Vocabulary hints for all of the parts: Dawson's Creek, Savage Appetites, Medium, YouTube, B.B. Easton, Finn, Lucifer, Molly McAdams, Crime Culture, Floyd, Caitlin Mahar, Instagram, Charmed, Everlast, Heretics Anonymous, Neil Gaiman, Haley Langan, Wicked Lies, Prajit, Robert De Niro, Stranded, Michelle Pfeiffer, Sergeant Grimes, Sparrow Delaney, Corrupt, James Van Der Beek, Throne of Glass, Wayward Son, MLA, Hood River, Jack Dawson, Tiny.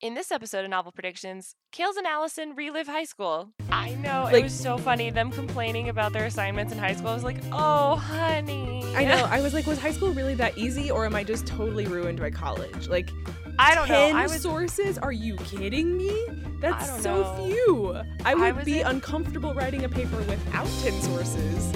In this episode of Novel Predictions, Kales and Allison relive high school. I know, like, it was so funny. Them complaining about their assignments in high school. I was like, oh, honey. I know. I was like, was high school really that easy, or am I just totally ruined by college? Like, I don't know. 10 sources? Are you kidding me? That's so few. I would be uncomfortable writing a paper without 10 sources.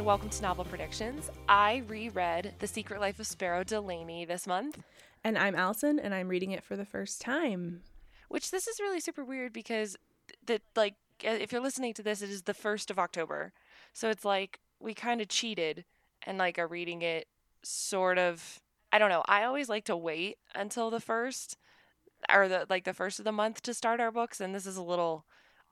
Welcome to Novel Predictions. I reread The Secret Life of Sparrow Delaney this month. And I'm Allison, and I'm reading it for the first time. Which, this is really super weird because, like, if you're listening to this, it is the 1st of October. So it's like, we kind of cheated and, like, are reading it sort of, I don't know. I always like to wait until the 1st, or the 1st of the month to start our books, and this is a little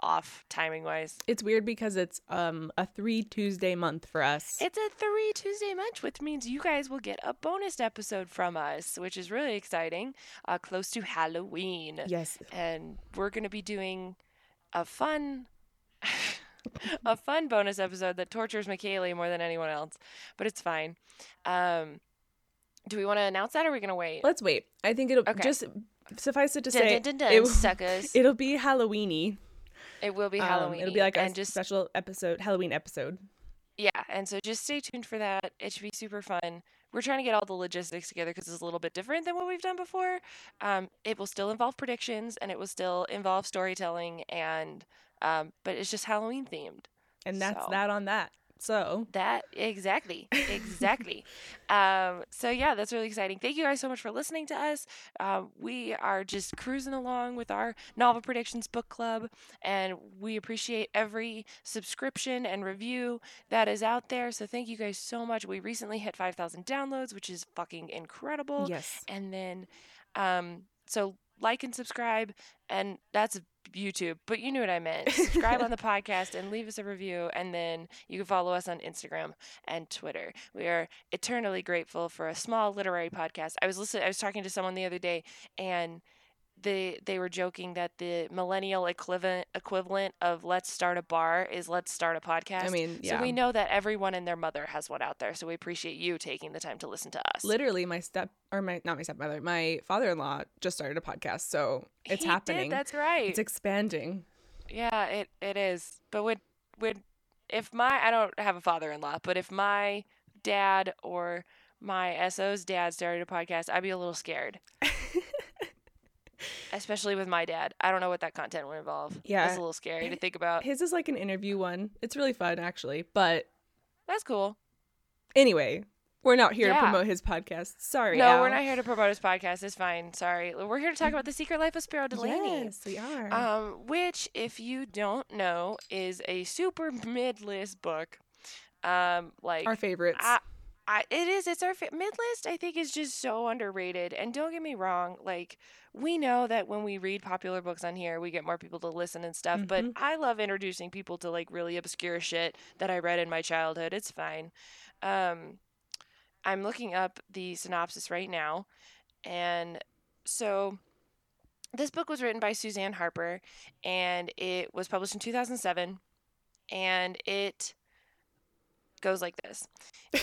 off timing wise. It's weird because it's a 3 Tuesday month for us. It's a 3 Tuesday month, which means you guys will get a bonus episode from us, which is really exciting, close to Halloween. Yes. And we're going to be doing a fun bonus episode that tortures McKaylee more than anyone else, but it's fine. Do we want to announce that, or are we going to wait? Let's wait. I think it'll just suffice it to say it'll be Halloweeny. It will be Halloween. It'll be like a special episode, Halloween episode. Yeah, and so just stay tuned for that. It should be super fun. We're trying to get all the logistics together because it's a little bit different than what we've done before. It will still involve predictions, and it will still involve storytelling, and but it's just Halloween themed. And that's that on that. So that exactly. So yeah, that's really exciting. Thank you guys so much for listening to us. We are just cruising along with our Novel Predictions book club, and we appreciate every subscription and review that is out there. So thank you guys so much. We recently hit 5,000 downloads, which is fucking incredible. Yes. And then, so like and subscribe, and that's YouTube, but you knew what I meant. Subscribe on the podcast and leave us a review, and then you can follow us on Instagram and Twitter. We are eternally grateful for a small literary podcast. I was talking to someone the other day, and they were joking that the millennial equivalent of let's start a bar is let's start a podcast. I mean, yeah. So we know that everyone and their mother has one out there, so we appreciate you taking the time to listen to us. Literally, my father-in-law just started a podcast, so it's happening. That's right. It's expanding. Yeah, it is. But I don't have a father-in-law, but if my dad or my SO's dad started a podcast, I'd be a little scared. Especially with my dad. I don't know what that content would involve. Yeah. It's a little scary to think about. His is like an interview one. It's really fun, actually, but... That's cool. Anyway, we're not here to promote his podcast. Sorry, We're not here to promote his podcast. It's fine. Sorry. We're here to talk about The Secret Life of Sparrow Delaney. Yes, we are. Which, if you don't know, is a super mid-list book. Like our favorites. It's our mid-list, I think, is just so underrated. And don't get me wrong, like, we know that when we read popular books on here, we get more people to listen and stuff, but I love introducing people to, like, really obscure shit that I read in my childhood. It's fine. I'm looking up the synopsis right now, and so... This book was written by Suzanne Harper, and it was published in 2007, and it... goes like this.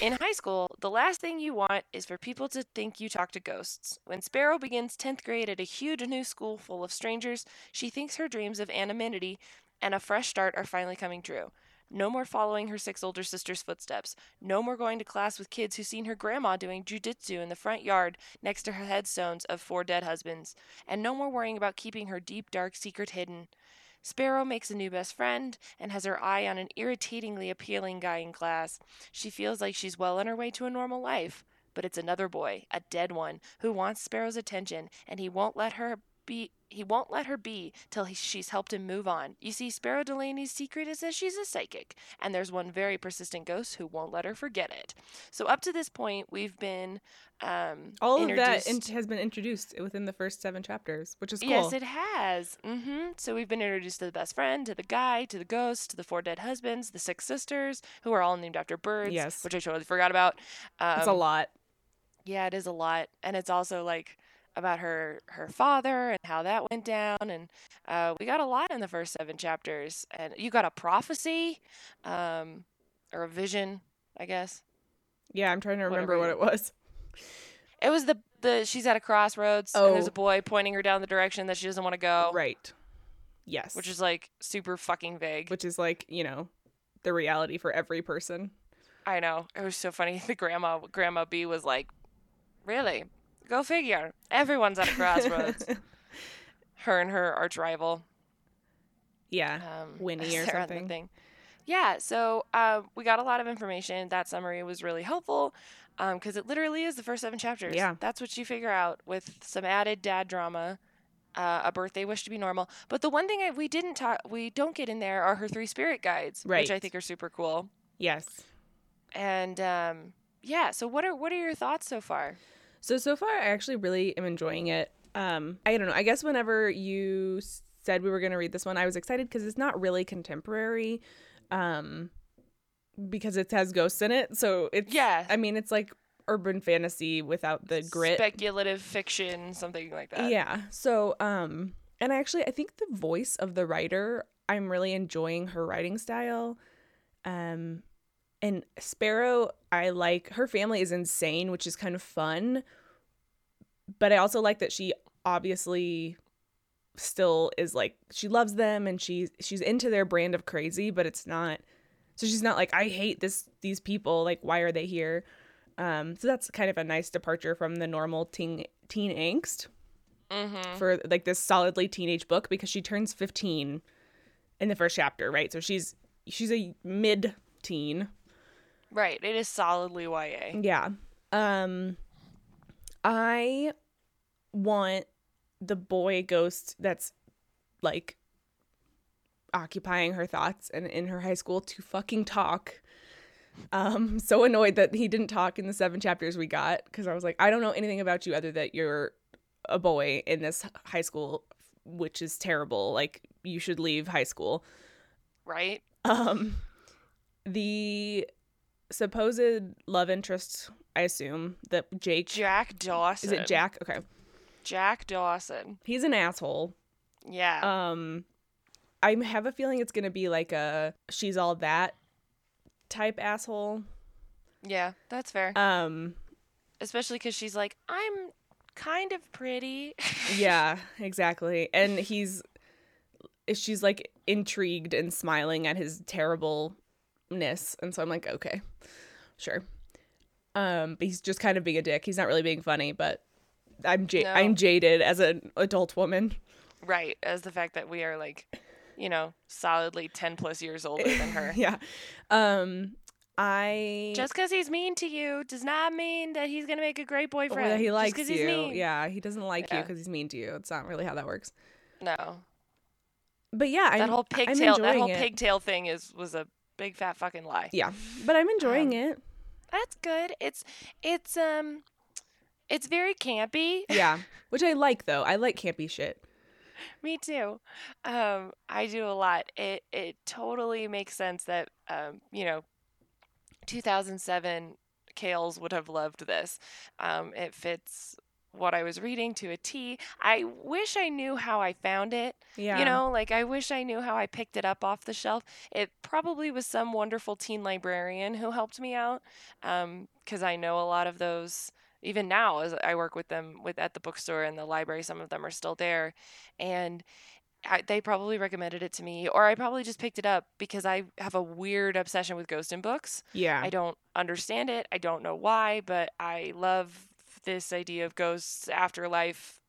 In high school, the last thing you want is for people to think you talk to ghosts. When Sparrow begins 10th grade at a huge new school full of strangers, she thinks her dreams of anonymity and a fresh start are finally coming true. No more following her 6 older sisters' footsteps. No more going to class with kids who've seen her grandma doing jujitsu in the front yard next to her headstones of 4 dead husbands. And no more worrying about keeping her deep, dark secret hidden. Sparrow makes a new best friend and has her eye on an irritatingly appealing guy in class. She feels like she's well on her way to a normal life, but it's another boy, a dead one, who wants Sparrow's attention, and he won't let her be till she's helped him move on. You see, Sparrow Delaney's secret is that she's a psychic, and there's one very persistent ghost who won't let her forget it. So up to this point, we've been all of that has been introduced within the first 7 chapters, which is cool. Yes, it has. So we've been introduced to the best friend, to the guy, to the ghost, to the 4 dead husbands, the 6 sisters, who are all named after birds, which I totally forgot about. It's a lot. Yeah, it is a lot. And it's also like about her father and how that went down. And we got a lot in the first 7 chapters. And you got a prophecy or a vision, I guess. Yeah, I'm trying to remember what it was. It was the she's at a crossroads and there's a boy pointing her down the direction that she doesn't want to go. Right. Yes. Which is like super fucking vague. Which is like, you know, the reality for every person. I know. It was so funny. The Grandma B was like, really? Go figure. Everyone's at a crossroads. Her and her arch rival. Yeah. Winnie or something. Yeah. So we got a lot of information. That summary was really helpful because it literally is the first 7 chapters. Yeah. That's what you figure out with some added dad drama, a birthday wish to be normal. But the one thing we don't get in there are her 3 spirit guides, right, which I think are super cool. Yes. And so what are your thoughts so far? So far, I actually really am enjoying it. I don't know. I guess whenever you said we were going to read this one, I was excited because it's not really contemporary, because it has ghosts in it. So it's, I mean, it's like urban fantasy without the grit. Speculative fiction, something like that. Yeah. So, and I think the voice of the writer, I'm really enjoying her writing style. And Sparrow, I like, her family is insane, which is kind of fun. But I also like that she obviously still is like, she loves them and she's into their brand of crazy, but it's not. So she's not like, I hate these people. Like, why are they here? So that's kind of a nice departure from the normal teen angst for like this solidly teenage book, because she turns 15 in the first chapter, right? So she's a mid-teen. Right, it is solidly YA. Yeah. I want the boy ghost that's like occupying her thoughts and in her high school to fucking talk. So annoyed that he didn't talk in the 7 chapters we got, because I was like, I don't know anything about you other than you're a boy in this high school, which is terrible. Like, you should leave high school. Right. The supposed love interest, I assume, that Jack Dawson. Is it Jack? Okay. Jack Dawson. He's an asshole. Yeah. I have a feeling it's going to be like a she's all that type asshole. Yeah, that's fair. Especially cuz she's like, I'm kind of pretty. Yeah, exactly. And she's like intrigued and smiling at his terribleness. And so I'm like, okay. Sure. But he's just kind of being a dick. He's not really being funny, but I'm jaded as an adult woman. Right, as the fact that we are like, you know, solidly 10 plus years older than her. Yeah. Just because he's mean to you does not mean that he's going to make a great boyfriend. Or that he likes you. He's mean. Yeah, he doesn't like you because he's mean to you. It's not really how that works. No. But yeah, that whole pigtail thing was a big fat fucking lie. Yeah. But I'm enjoying it. That's good. It's very campy. Yeah. Which I like, though. I like campy shit. Me too. I do a lot. It totally makes sense that, 2007 Kales would have loved this. It fits what I was reading to a T. I wish I knew how I found it. Yeah. You know, like, I wish I knew how I picked it up off the shelf. It probably was some wonderful teen librarian who helped me out, because I know a lot of those. Even now, as I work with them at the bookstore and the library, some of them are still there, and they probably recommended it to me, or I probably just picked it up because I have a weird obsession with ghost in books. Yeah. I don't understand it. I don't know why, but I love this idea of ghosts, afterlife,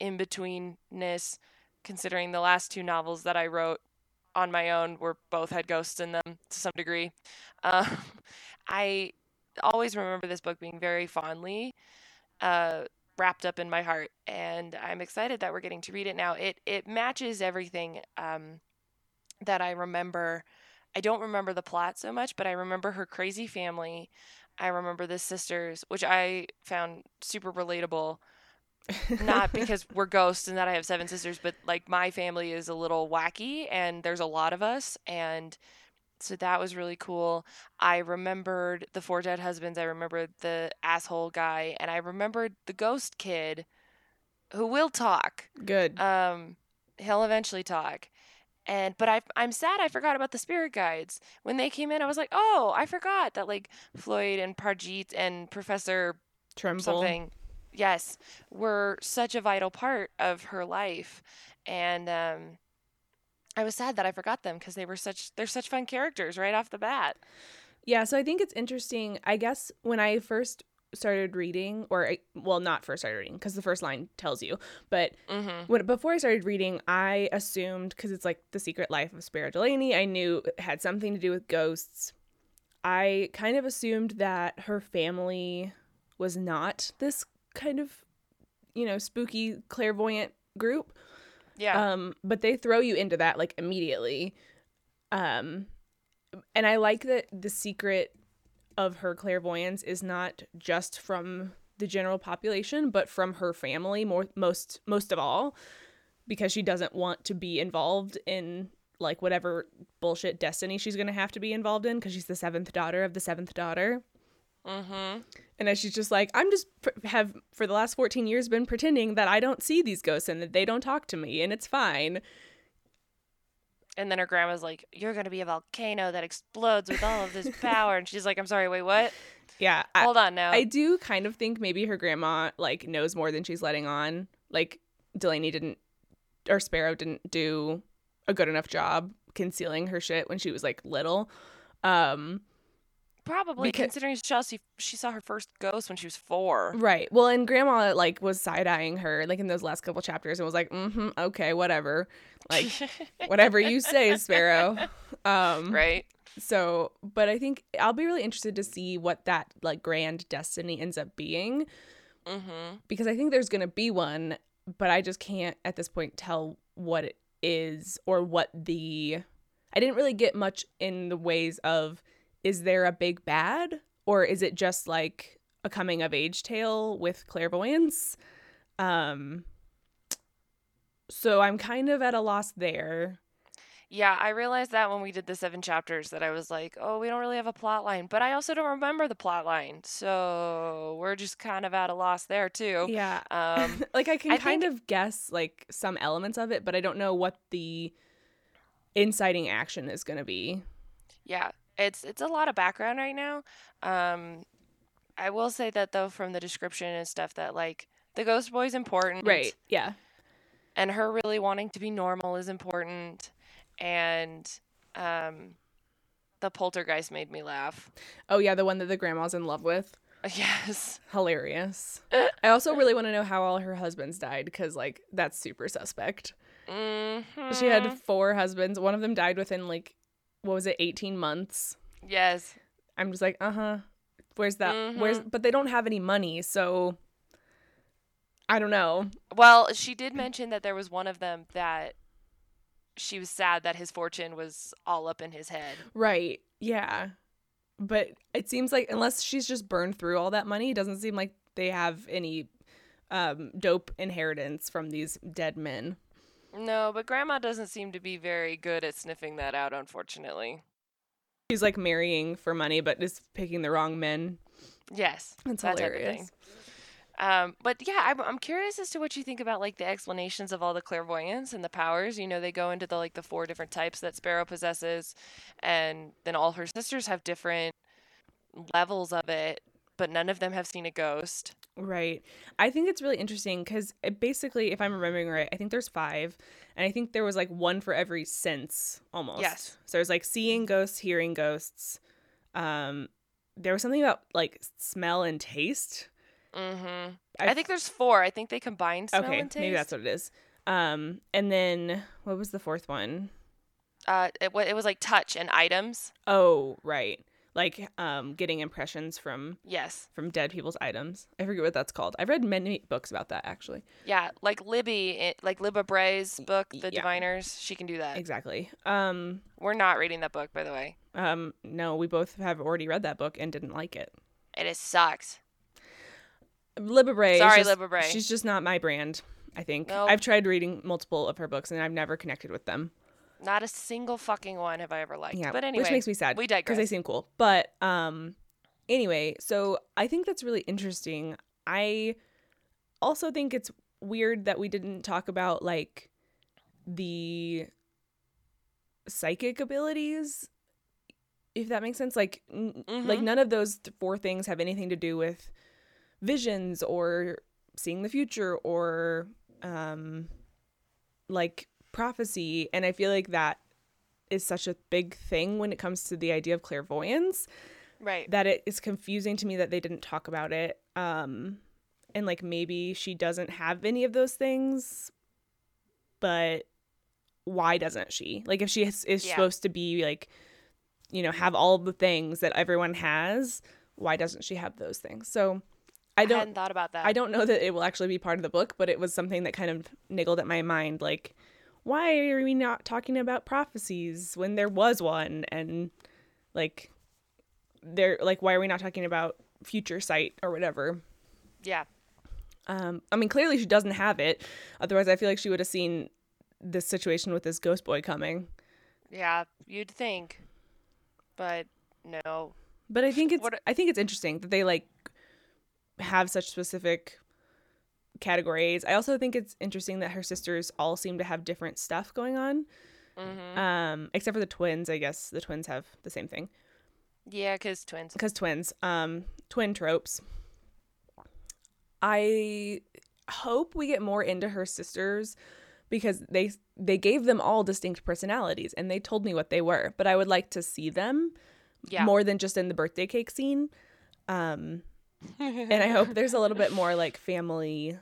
in-betweenness, considering the last 2 novels that I wrote on my own were both had ghosts in them to some degree. I always remember this book being very fondly wrapped up in my heart, and I'm excited that we're getting to read it now. It matches everything that I remember. I don't remember the plot so much, but I remember her crazy family. I remember the sisters, which I found super relatable, not because we're ghosts and that I have 7 sisters, but like my family is a little wacky and there's a lot of us, and So that was really cool. I remembered the four dead husbands. I remembered the asshole guy. And I remembered the ghost kid who will talk. Good. He'll eventually talk. But I'm sad I forgot about the spirit guides. When they came in, I was like, oh, I forgot that, like, Floyd and Prajit and Professor Trimble something, yes, were such a vital part of her life. And I was sad that I forgot them because they're such fun characters right off the bat. Yeah, so I think it's interesting. I guess when I first started reading, not first started reading because the first line tells you, but before I started reading, I assumed, because it's like The Secret Life of Sparrow Delaney, I knew it had something to do with ghosts. I kind of assumed that her family was not this kind of, spooky, clairvoyant group. Yeah. But they throw you into that like immediately. And I like that the secret of her clairvoyance is not just from the general population, but from her family most of all, because she doesn't want to be involved in like whatever bullshit destiny she's going to have to be involved in, because she's the seventh daughter of the seventh daughter. Mm-hmm. And then she's just like, I'm just have for the last 14 years been pretending that I don't see these ghosts and that they don't talk to me and it's fine. And then her grandma's like, you're going to be a volcano that explodes with all of this power. And she's like, I'm sorry, wait, what? Yeah. Hold on now. I do kind of think maybe her grandma, like, knows more than she's letting on. Like, Delaney didn't, or Sparrow didn't do a good enough job concealing her shit when she was, like, little. Probably, considering she saw her first ghost when she was 4. Right. Well, and Grandma, like, was side-eyeing her, like, in those last couple chapters and was like, okay, whatever. Like, whatever you say, Sparrow. Right. So, but I think I'll be really interested to see what that, like, grand destiny ends up being. Mm-hmm. Because I think there's going to be one, but I just can't, at this point, tell what it is or what the... I didn't really get much in the ways of... Is there a big bad, or is it just like a coming of age tale with clairvoyance? So I'm kind of at a loss there. Yeah, I realized that when we did the 7 chapters that I was like, oh, we don't really have a plot line, but I also don't remember the plot line. So we're just kind of at a loss there too. Yeah. Like I kind of guess like some elements of it, but I don't know what the inciting action is going to be. Yeah. It's a lot of background right now. I will say that, though, from the description and stuff, that, like, the ghost boy's important. Right, yeah. And her really wanting to be normal is important. And the poltergeist made me laugh. Oh, yeah, the one that the grandma's in love with. Yes. Hilarious. I also really want to know how all her husbands died, because, like, that's super suspect. Mm-hmm. She had 4 husbands. One of them died within, like... what was it, 18 months? Yes. I'm just like, where's that? Mm-hmm. But they don't have any money, so I don't know. Well, she did mention that there was one of them that she was sad that his fortune was all up in his head. Right. Yeah. But it seems like, unless she's just burned through all that money, it doesn't seem like they have any dope inheritance from these dead men. No, but Grandma doesn't seem to be very good at sniffing that out, unfortunately. She's, like, marrying for money, but is picking the wrong men. Yes. That's hilarious. But, yeah, I'm curious as to what you think about, like, the explanations of all the clairvoyance and the powers. You know, they go into, the 4 different types that Sparrow possesses, and then all her sisters have different levels of it, but none of them have seen a ghost. Right. I think it's really interesting because basically, if I'm remembering right, I think there's 5. And I think there was like one for every sense almost. Yes. So there's like seeing ghosts, hearing ghosts. There was something about like smell and taste. Mm-hmm. I think there's 4. I think they combined smell and taste. Maybe that's what it is. And then what was the 4th one? It was like touch and items. Oh, right. Like getting impressions from dead people's items. I forget what that's called. I've read many books about that, actually. Yeah, like Libba Bray's book, The Diviners. She can do that. Exactly. We're not reading that book, by the way. No, we both have already read that book and didn't like it. It sucks. Libba Bray. Sorry, Libba Bray. She's just not my brand, I think. Nope. I've tried reading multiple of her books, and I've never connected with them. Not a single fucking one have I ever liked. Yeah, but anyway, which makes me sad. We digress because they seem cool. But anyway, so I think that's really interesting. I also think it's weird that we didn't talk about like the psychic abilities, if that makes sense. Like, like none of those four things have anything to do with visions or seeing the future or like prophecy. And I feel like that is such a big thing when it comes to the idea of clairvoyance, right? That it is confusing to me that they didn't talk about it. And like maybe she doesn't have any of those things, but why doesn't she? Like if she is supposed to be like, you know, have all the things that everyone has, why doesn't she have those things? So I hadn't thought about that. I don't know that it will actually be part of the book, but it was something that kind of niggled at my mind. Like, why are we not talking about prophecies when there was one? And like, they're like, why are we not talking about future sight or whatever? Yeah. I mean, clearly she doesn't have it. Otherwise, I feel like she would have seen this situation with this ghost boy coming. Yeah, you'd think, but no. But I think it's interesting that they like have such specific categories. I also think it's interesting that her sisters all seem to have different stuff going on, except for the twins. I guess the twins have the same thing. Yeah, because twins. Twin tropes. I hope we get more into her sisters, because they gave them all distinct personalities and they told me what they were, but I would like to see them more than just in the birthday cake scene. And I hope there's a little bit more like family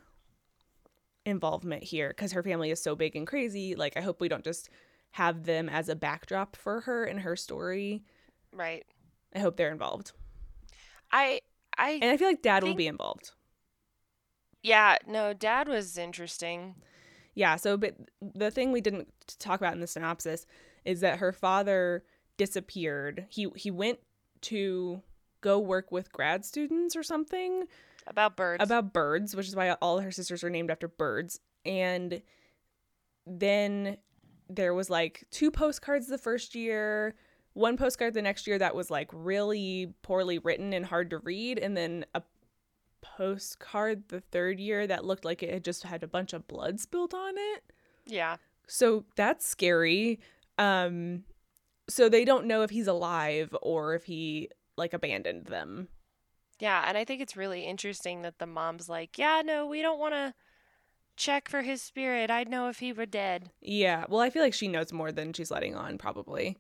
involvement here, because her family is so big and crazy. Like I hope we don't just have them as a backdrop for her and her story. Right. I hope they're involved. And I feel like Dad will be involved. Yeah, no, Dad was interesting. Yeah, so but the thing we didn't talk about in the synopsis is that her father disappeared. He went to go work with grad students or something. About birds, which is why all her sisters are named after birds. And then there was like 2 postcards the first year, 1 postcard the next year that was like really poorly written and hard to read, and then a postcard the third year that looked like it had just had a bunch of blood spilled on it. Yeah. So that's scary. So they don't know if he's alive or if he like abandoned them. Yeah, and I think it's really interesting that the mom's like, yeah, no, we don't want to check for his spirit. I'd know if he were dead. Yeah. Well, I feel like she knows more than she's letting on, probably.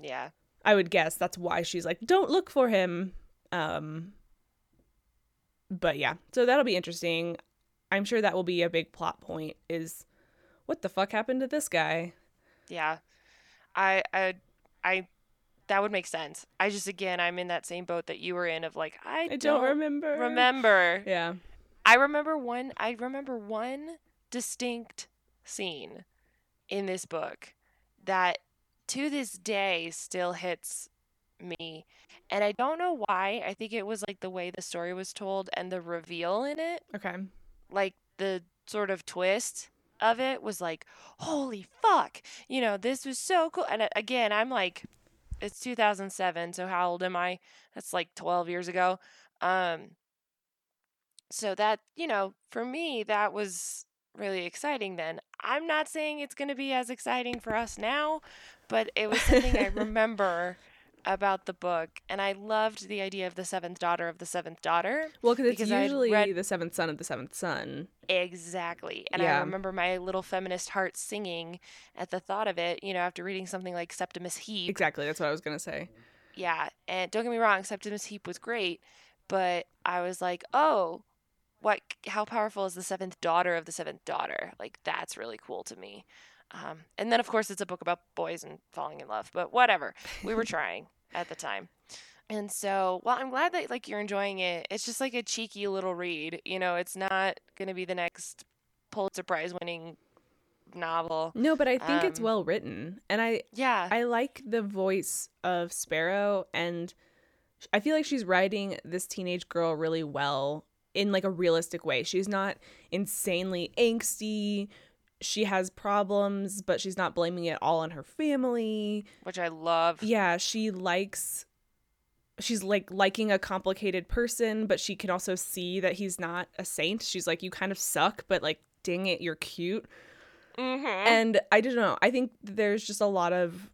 Yeah. I would guess that's why she's like, don't look for him. But yeah, so that'll be interesting. I'm sure that will be a big plot point, is what the fuck happened to this guy? Yeah. I that would make sense. I just, again, I'm in that same boat that you were in of like, I don't remember. Yeah. I remember one distinct scene in this book that to this day still hits me, and I don't know why. I think it was like the way the story was told and the reveal in it. Okay. Like the sort of twist of it was like, holy fuck, you know, this was so cool. And again, I'm like, it's 2007, so how old am I? That's like 12 years ago. So that, you know, for me, that was really exciting then. I'm not saying it's going to be as exciting for us now, but it was something I remember about the book, and I loved the idea of the seventh daughter of the seventh daughter. Well, because it's usually the seventh son of the seventh son. Exactly. And yeah. I remember my little feminist heart singing at the thought of it, you know, after reading something like Septimus Heap. Exactly. That's what I was going to say. Yeah. And don't get me wrong, Septimus Heap was great, but I was like, oh, how powerful is the seventh daughter of the seventh daughter? Like, that's really cool to me. And then, of course, it's a book about boys and falling in love, but whatever. We were trying at the time. And so, well, I'm glad that, like, you're enjoying it. It's just, like, a cheeky little read. You know, it's not going to be the next Pulitzer Prize-winning novel. No, but I think it's well written. And I like the voice of Sparrow, and I feel like she's writing this teenage girl really well in, like, a realistic way. She's not insanely angsty she has problems, but she's not blaming it all on her family. Which I love. Yeah, she's like liking a complicated person, but she can also see that he's not a saint. She's like, you kind of suck, but like, dang it, you're cute. Mm-hmm. And I don't know. I think there's just a lot of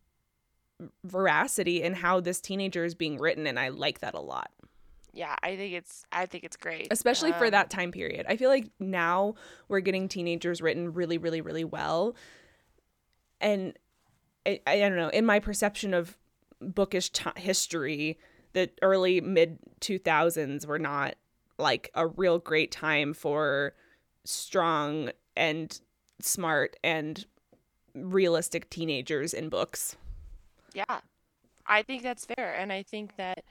veracity in how this teenager is being written, and I like that a lot. Yeah, I think it's great. Especially for that time period. I feel like now we're getting teenagers written really, really, really well. And I don't know, in my perception of bookish history, the early mid 2000s were not like a real great time for strong and smart and realistic teenagers in books. Yeah. I think that's fair, and I think that,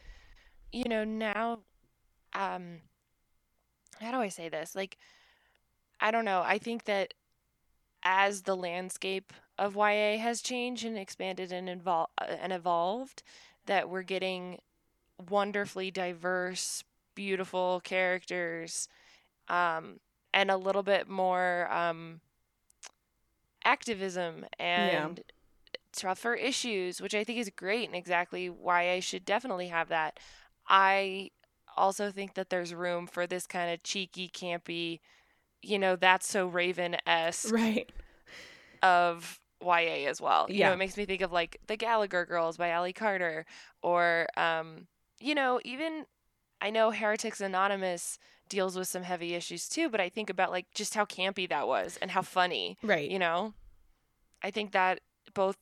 you know, now, how do I say this? Like, I don't know. I think that as the landscape of YA has changed and expanded and evolved, that we're getting wonderfully diverse, beautiful characters, and a little bit more activism and tougher issues, which I think is great, and exactly why YA should definitely have that. I also think that there's room for this kind of cheeky, campy, you know, that's so Raven-esque right. of YA as well. Yeah. You know, it makes me think of like The Gallagher Girls by Allie Carter, or, you know, even I know Heretics Anonymous deals with some heavy issues too, but I think about like just how campy that was and how funny, right? You know, I think that both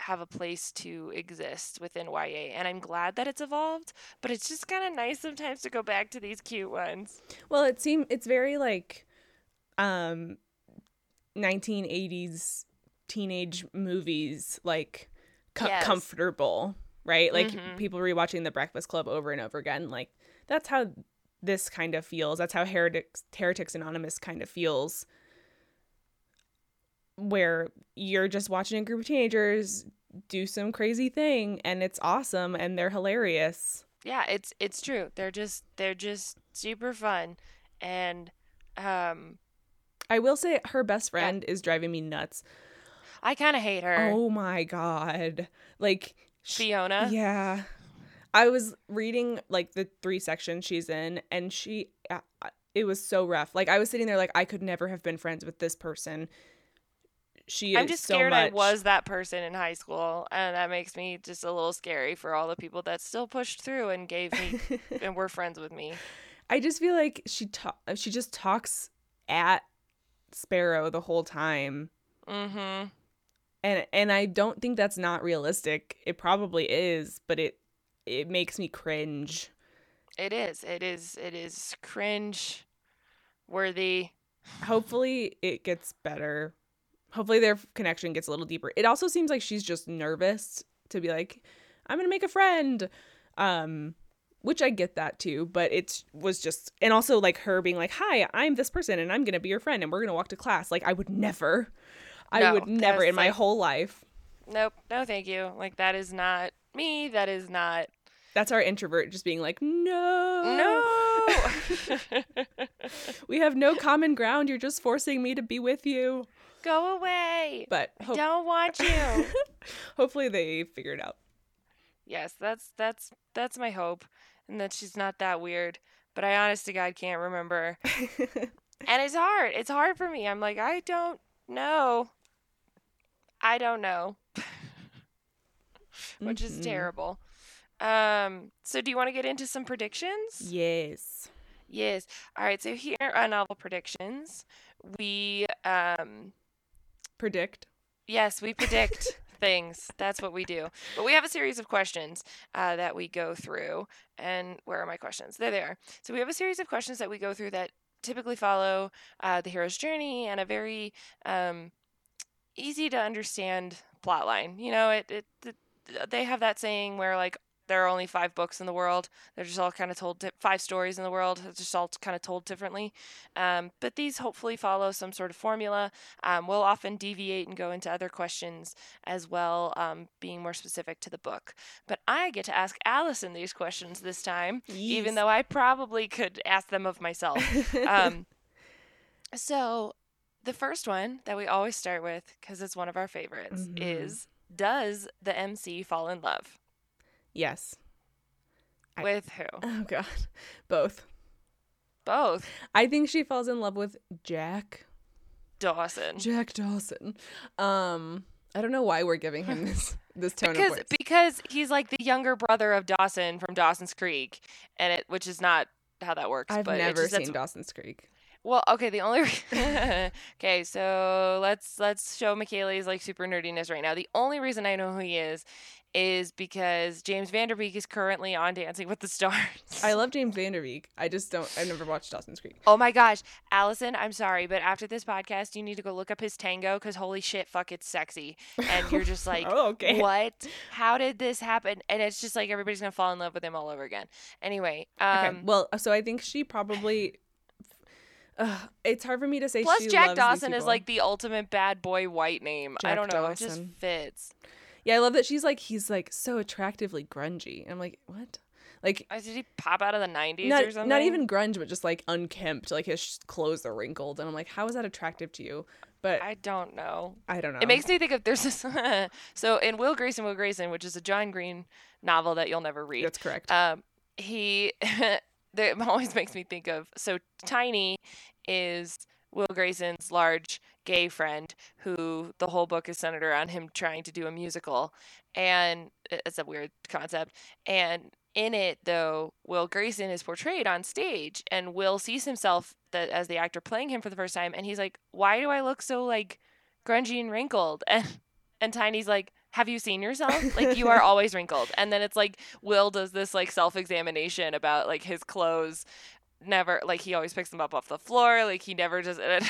have a place to exist within YA, and I'm glad that it's evolved, but it's just kind of nice sometimes to go back to these cute ones. Well, it's very like 1980s teenage movies, like comfortable, right? Like people rewatching The Breakfast Club over and over again. Like that's how this kind of feels. That's how Heretics Anonymous kind of feels, where you're just watching a group of teenagers do some crazy thing, and it's awesome, and they're hilarious. Yeah, it's true. They're just super fun. And I will say her best friend is driving me nuts. I kind of hate her. Oh my God. Like Fiona? Yeah. I was reading like the 3 sections she's in, and it was so rough. Like I was sitting there like, I could never have been friends with this person. I'm just scared I was that person in high school, and that makes me just a little scary for all the people that still pushed through and gave me and were friends with me. I just feel like she just talks at Sparrow the whole time. Mm-hmm. And I don't think that's not realistic. It probably is, but it makes me cringe. It is cringe worthy. Hopefully it gets better. Hopefully their connection gets a little deeper. It also seems like she's just nervous to be like, I'm going to make a friend, which I get that too. But it was just, and also like her being like, hi, I'm this person and I'm going to be your friend and we're going to walk to class. Like I would never in my whole life. Nope. No, thank you. Like that is not me. That's our introvert just being like, no, we have no common ground. You're just forcing me to be with you. Go away. But I don't want you. Hopefully they figure it out. Yes, that's my hope, and that she's not that weird. But I honest to God can't remember. And it's hard. It's hard for me. I'm like, I don't know. Which is terrible. So do you want to get into some predictions? Yes. All right, so here are novel predictions. We predict. Yes, we predict things. That's what we do. But we have a series of questions that we go through. And where are my questions? There they are. So we have a series of questions that we go through that typically follow the hero's journey and a very easy to understand plot line. You know, they have that saying where like there are only 5 books in the world. They're just all kind of told 5 stories in the world. It's just all kind of told differently. But these hopefully follow some sort of formula. We'll often deviate and go into other questions as well, being more specific to the book. But I get to ask Allison these questions this time, even though I probably could ask them of myself. So The first one that we always start with, because it's one of our favorites, is, does the MC fall in love? Yes. With who? Oh, God. Both. I think she falls in love with Jack Dawson. I don't know why we're giving him this tone of voice. Because he's like the younger brother of Dawson from Dawson's Creek, and which is not how that works. I've never seen Dawson's Creek. Well, okay, the only okay, so let's show Michaeli's like super nerdiness right now. The only reason I know who he is because James Van Der Beek is currently on Dancing with the Stars. I love James Van Der Beek. I've never watched Dawson's Creek. Oh my gosh, Allison, I'm sorry, but after this podcast, you need to go look up his tango because holy shit, fuck, it's sexy. And you're just like, oh, okay. What? How did this happen? And it's just like everybody's gonna fall in love with him all over again. Anyway, okay. Well, so I think she probably. It's hard for me to say. Plus, she Jack loves Dawson is like the ultimate bad boy white name. Jack I don't know, Dawson. It just fits. Yeah, I love that she's like he's like so attractively grungy. And I'm like, what? Like, did he pop out of the 90s or something? Not even grunge, but just like unkempt. Like his clothes are wrinkled, and I'm like, how is that attractive to you? But I don't know. It makes me think of there's this. So in Will Grayson, which is a John Green novel that you'll never read. That's correct. He. It always makes me think of, so Tiny is Will Grayson's large gay friend who the whole book is centered around him trying to do a musical, and it's a weird concept. And in it, though, Will Grayson is portrayed on stage, and Will sees himself as the actor playing him for the first time, and he's like, why do I look so like grungy and wrinkled? And Tiny's like, have you seen yourself? Like, you are always wrinkled. And then it's like Will does this like self-examination about like his clothes. Never, like, he always picks them up off the floor. Like, he never does it.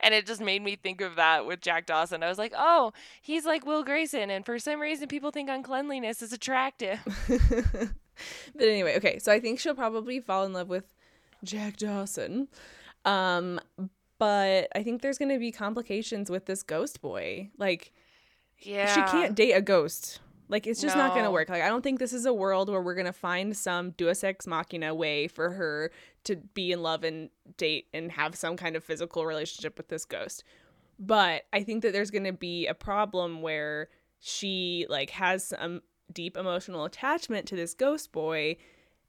And it just made me think of that with Jack Dawson. I was like, oh, he's like Will Grayson. And for some reason, people think uncleanliness is attractive. But anyway, okay. So I think she'll probably fall in love with Jack Dawson. But I think there's going to be complications with this ghost boy. Like, yeah. She can't date a ghost. Like, it's just not going to work. Like, I don't think this is a world where we're going to find some Deus Ex Machina way for her to be in love and date and have some kind of physical relationship with this ghost. But I think that there's going to be a problem where she, like, has some deep emotional attachment to this ghost boy,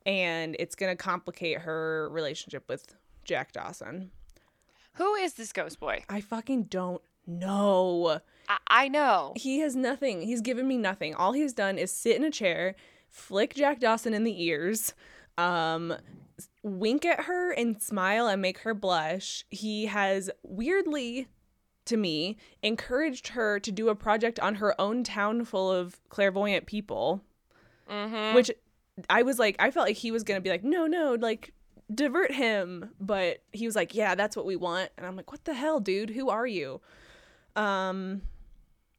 and it's going to complicate her relationship with Jack Dawson. Who is this ghost boy? I fucking don't know. I know. He has nothing. He's given me nothing. All he's done is sit in a chair, flick Jack Dawson in the ears, wink at her and smile and make her blush. He has weirdly, to me, encouraged her to do a project on her own town full of clairvoyant people, which I was like, I felt like he was going to be like, no, like, divert him. But he was like, yeah, that's what we want. And I'm like, what the hell, dude? Who are you?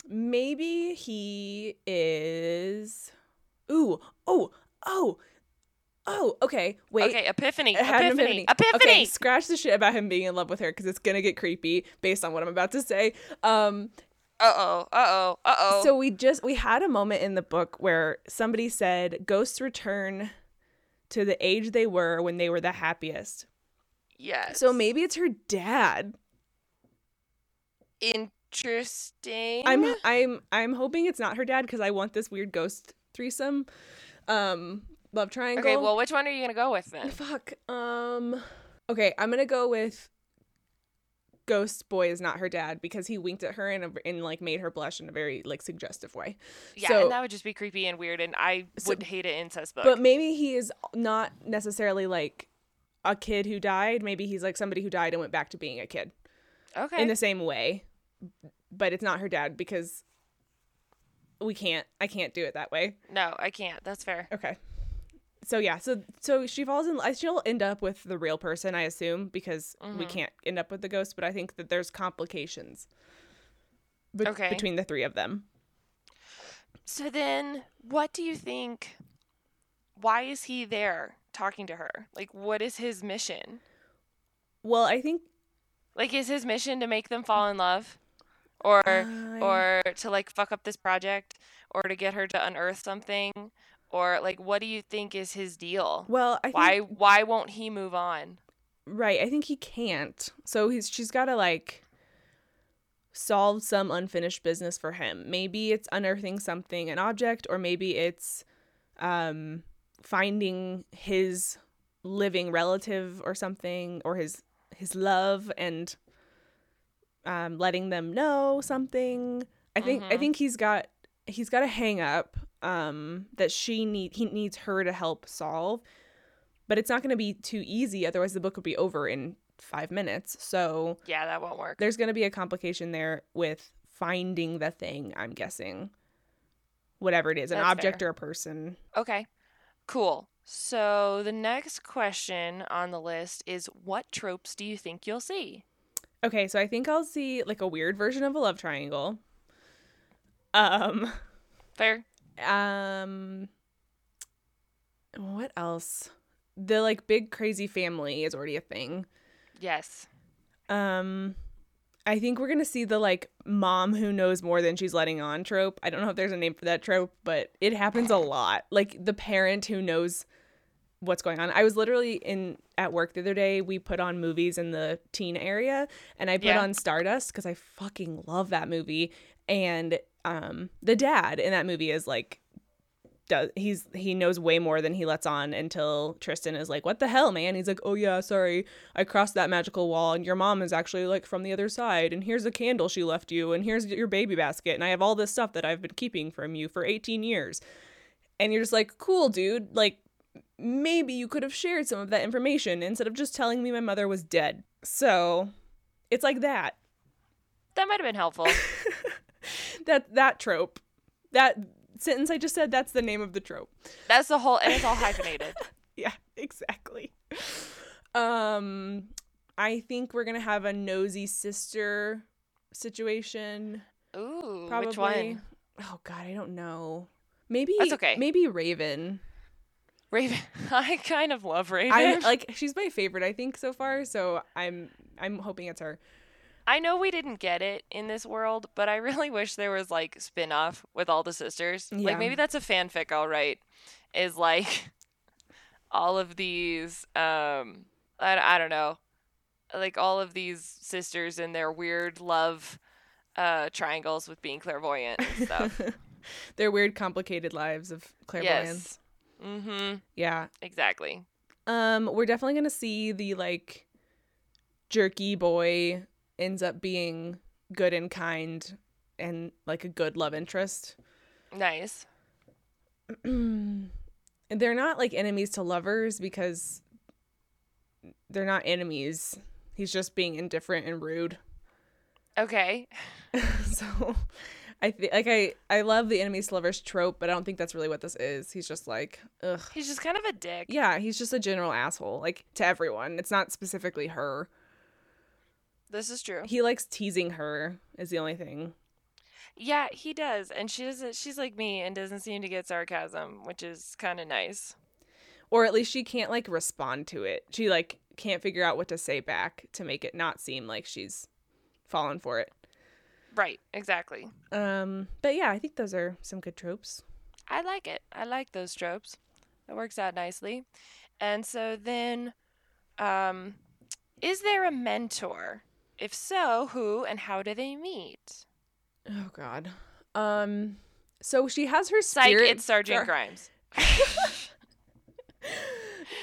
Maybe he is. Ooh. Oh. Okay. Wait. Okay. Epiphany. Okay. Scratch the shit about him being in love with her because it's gonna get creepy based on what I'm about to say. Uh oh. So we had a moment in the book where somebody said ghosts return to the age they were when they were the happiest. Yes. So maybe it's her dad. Interesting. I'm hoping it's not her dad because I want this weird ghost threesome, love triangle. Okay, well, which one are you gonna go with then? Fuck. Okay, I'm gonna go with ghost boy is not her dad because he winked at her and like made her blush in a very like suggestive way. Yeah, so, and that would just be creepy and weird, and I would hate an incest book. But maybe he is not necessarily like a kid who died. Maybe he's like somebody who died and went back to being a kid. Okay. In the same way. But it's not her dad because I can't do it that way. No, I can't. That's fair. Okay. So yeah, so she falls in love. She'll end up with the real person, I assume, because we can't end up with the ghost, but I think that there's complications between the three of them. So then what do you think, why is he there talking to her? Like, what is his mission? Well, I think like, is his mission to make them fall in love or to, like, fuck up this project or to get her to unearth something? Or, like, what do you think is his deal? Well, why won't he move on? Right. I think he can't. So she's got to, like, solved some unfinished business for him. Maybe it's unearthing something, an object, or maybe it's finding his living relative or something, or his love, and letting them know something. I think he's got a hang up that he needs her to help solve, but it's not going to be too easy, otherwise the book would be over in 5 minutes. So yeah, that won't work. There's going to be a complication there with finding the thing, I'm guessing. Whatever it is, an object or a person. Okay, cool. So the next question on the list is, what tropes do you think you'll see? Okay, so I think I'll see like a weird version of a love triangle. Fair. What else? The like big crazy family is already a thing. Yes. I think we're going to see the like mom who knows more than she's letting on trope. I don't know if there's a name for that trope, but it happens a lot. Like the parent who knows what's going on. I was literally at work the other day. We put on movies in the teen area, and I put on Stardust because I fucking love that movie. And the dad in that movie is like, he knows way more than he lets on until Tristan is like, what the hell, man? He's like, oh yeah, sorry, I crossed that magical wall, and your mom is actually like from the other side, and here's a candle she left you, and here's your baby basket, and I have all this stuff that I've been keeping from you for 18 years. And you're just like, cool, dude, like maybe you could have shared some of that information instead of just telling me my mother was dead. So it's like that might have been helpful. that trope, that sentence I just said, that's the name of the trope. That's the whole, and it's all hyphenated. Yeah, exactly. I think we're gonna have a nosy sister situation. Ooh, probably. Which one? Oh God, I don't know. Maybe that's okay. Maybe Raven. Raven, I kind of love Raven. She's my favorite, I think, so far. So I'm hoping it's her. I know we didn't get it in this world, but I really wish there was like spin-off with all the sisters. Yeah. Like maybe that's a fanfic, all right, is like all of these I don't know, like all of these sisters and their weird love triangles with being clairvoyant and stuff. Their weird complicated lives of clairvoyance. Yes. Mm-hmm. Yeah. Exactly. We're definitely going to see the like jerky boy ends up being good and kind and like a good love interest. Nice. They're not like enemies to lovers because they're not enemies. He's just being indifferent and rude. Okay. So I think like I love the enemies to lovers trope, but I don't think that's really what this is. He's just like, ugh. He's just kind of a dick. Yeah, he's just a general asshole, like to everyone. It's not specifically her. This is true. He likes teasing her is the only thing. Yeah, he does. And she doesn't, she's like me and doesn't seem to get sarcasm, which is kind of nice. Or at least she can't like respond to it. She like can't figure out what to say back to make it not seem like she's fallen for it. Right, exactly. But yeah, I think those are some good tropes. I like it. I like those tropes. It works out nicely. And so then is there a mentor? If so, who and how do they meet? Oh, God. So she has her spirit... Psych, it's Sergeant Grimes.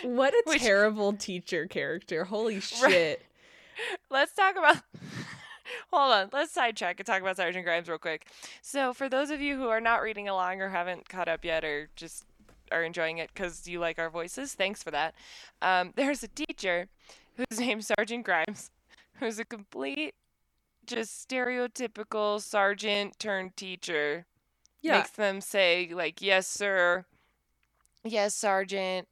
What a terrible teacher character. Holy shit. Right. Let's talk about... Hold on. Let's sidetrack and talk about Sergeant Grimes real quick. So for those of you who are not reading along or haven't caught up yet or just are enjoying it because you like our voices, thanks for that. There's a teacher whose name's Sergeant Grimes, who's a complete, just stereotypical sergeant turned teacher. Yeah. Makes them say, like, yes, sir. Yes, sergeant.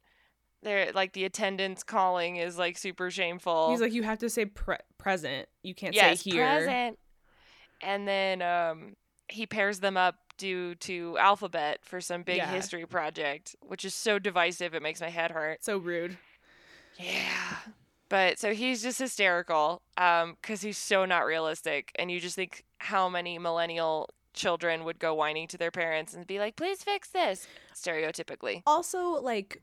They're like, the attendance calling is, like, super shameful. He's like, you have to say present. You can't say here. Yes, present. And then he pairs them up due to alphabet for some big history project, which is so divisive it makes my head hurt. So rude. Yeah. But so he's just hysterical because he's so not realistic. And you just think how many millennial children would go whining to their parents and be like, please fix this, stereotypically. Also, like,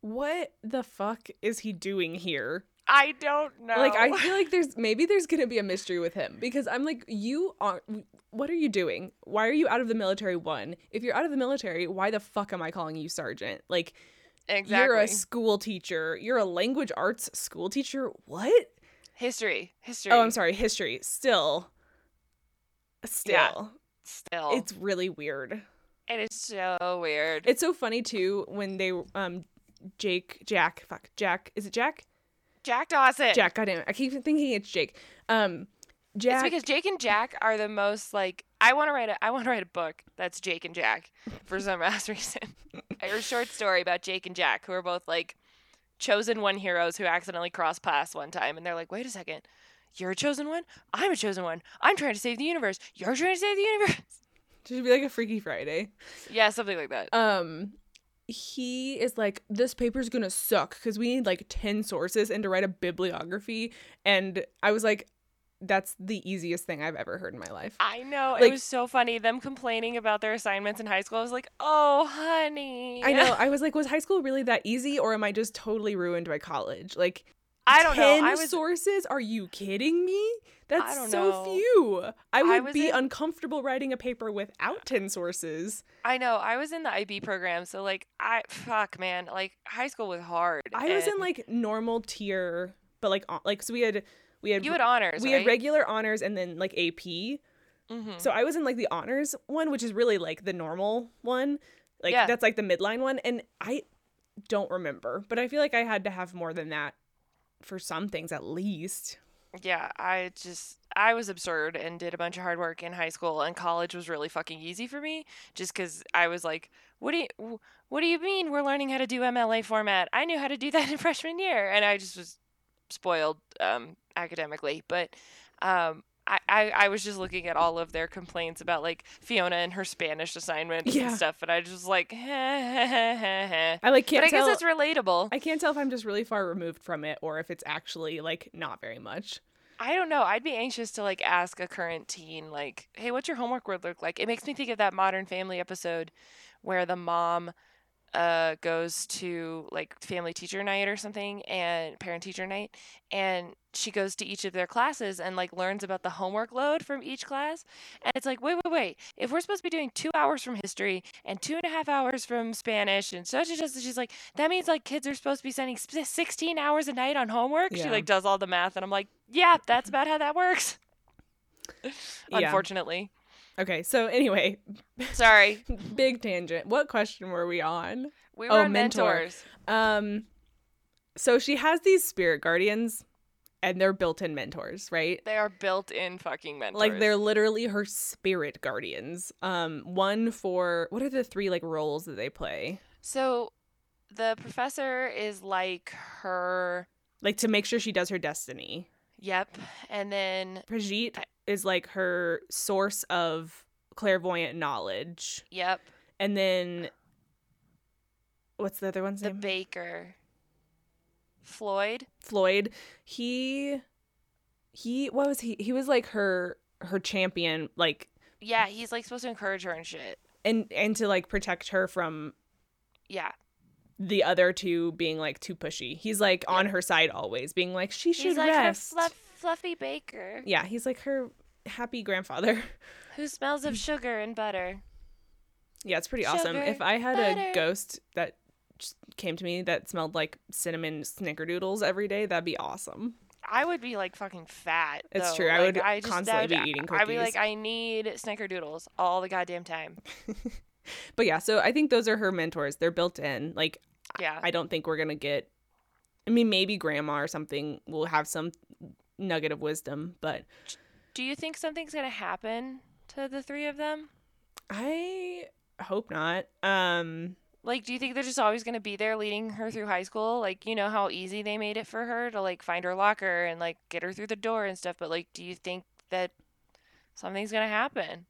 what the fuck is he doing here? I don't know. Like, I feel like there's going to be a mystery with him, because I'm like, what are you doing? Why are you out of the military? One, if you're out of the military, why the fuck am I calling you sergeant? Like, exactly. You're a school teacher. You're a language arts school teacher. What? History. Oh, I'm sorry. History. Still. Yeah. Still. It's really weird. It is so weird. It's so funny too when they Jack Dawson. Jack, goddamn, I keep thinking it's Jake. Jack. It's because Jake and Jack are the most like. I want to write a book that's Jake and Jack for some ass reason, or a short story about Jake and Jack, who are both like chosen one heroes who accidentally cross paths one time, and they're like, wait a second, you're a chosen one, I'm a chosen one, I'm trying to save the universe, you're trying to save the universe. It should be like a Freaky Friday. Yeah, something like that. He is like, this paper's gonna suck because we need like 10 sources and to write a bibliography. And I was like, that's the easiest thing I've ever heard in my life. I know. Like, it was so funny. Them complaining about their assignments in high school. I was like, oh, honey. I know. I was like, was high school really that easy, or am I just totally ruined by college? Like, I don't 10 know. 10 sources? Are you kidding me? That's so few. I would be uncomfortable writing a paper without 10 sources. I know. I was in the IB program, so like, fuck man, like high school was hard. I was in like normal tier, but like so we had you had honors. We had regular honors and then like AP. Mm-hmm. So I was in like the honors one, which is really like the normal one. Like that's like the midline one, and I don't remember, but I feel like I had to have more than that for some things at least. Yeah, I was absurd and did a bunch of hard work in high school, and college was really fucking easy for me just because I was like, what do you mean we're learning how to do MLA format? I knew how to do that in freshman year, and I just was spoiled academically. But I was just looking at all of their complaints about like Fiona and her Spanish assignments and stuff, and I just was like, I like can't. But I guess it's relatable. I can't tell if I'm just really far removed from it or if it's actually like not very much. I don't know. I'd be anxious to like ask a current teen like, hey, what's your homework look like? It makes me think of that Modern Family episode where the mom goes to like family teacher night or something, and parent teacher night, and she goes to each of their classes and like learns about the homework load from each class. And it's like, wait, if we're supposed to be doing 2 hours from history and 2.5 hours from Spanish and such and such, she's like, that means like kids are supposed to be spending 16 hours a night on homework. She like does all the math, and I'm like, yeah, that's about how that works. Unfortunately. Okay, so anyway. Sorry. Big tangent. What question were we on? We were on mentors. So she has these spirit guardians, and they're built-in mentors, right? They are built-in fucking mentors. Like, they're literally her spirit guardians. One for... What are the three, like, roles that they play? So the professor is, like, her... Like, to make sure she does her destiny. Yep. And then... Prajit... is like her source of clairvoyant knowledge. Yep. And then what's the other one's name? The baker. Floyd. He what was he? He was like her champion, like. Yeah, he's like supposed to encourage her and shit. And to like protect her from the other two being like too pushy. He's like on her side always, being like, she should rest. He's like her fluffy baker. Yeah, he's like her happy grandfather who smells of sugar and butter. Yeah, it's pretty awesome. If I had a ghost that came to me that smelled like cinnamon snickerdoodles every day, that'd be awesome. I would be like fucking fat. It's though. True. Like, I would constantly be eating cookies. I'd be like, I need snickerdoodles all the goddamn time. But yeah, so I think those are her mentors. They're built in. Like, yeah. I don't think we're gonna get. I mean, maybe grandma or something will have some nugget of wisdom, but do you think something's gonna happen to the three of them? I hope not. Like, do you think they're just always gonna be there leading her through high school? Like, you know how easy they made it for her to like find her locker and like get her through the door and stuff, but like, do you think that something's gonna happen?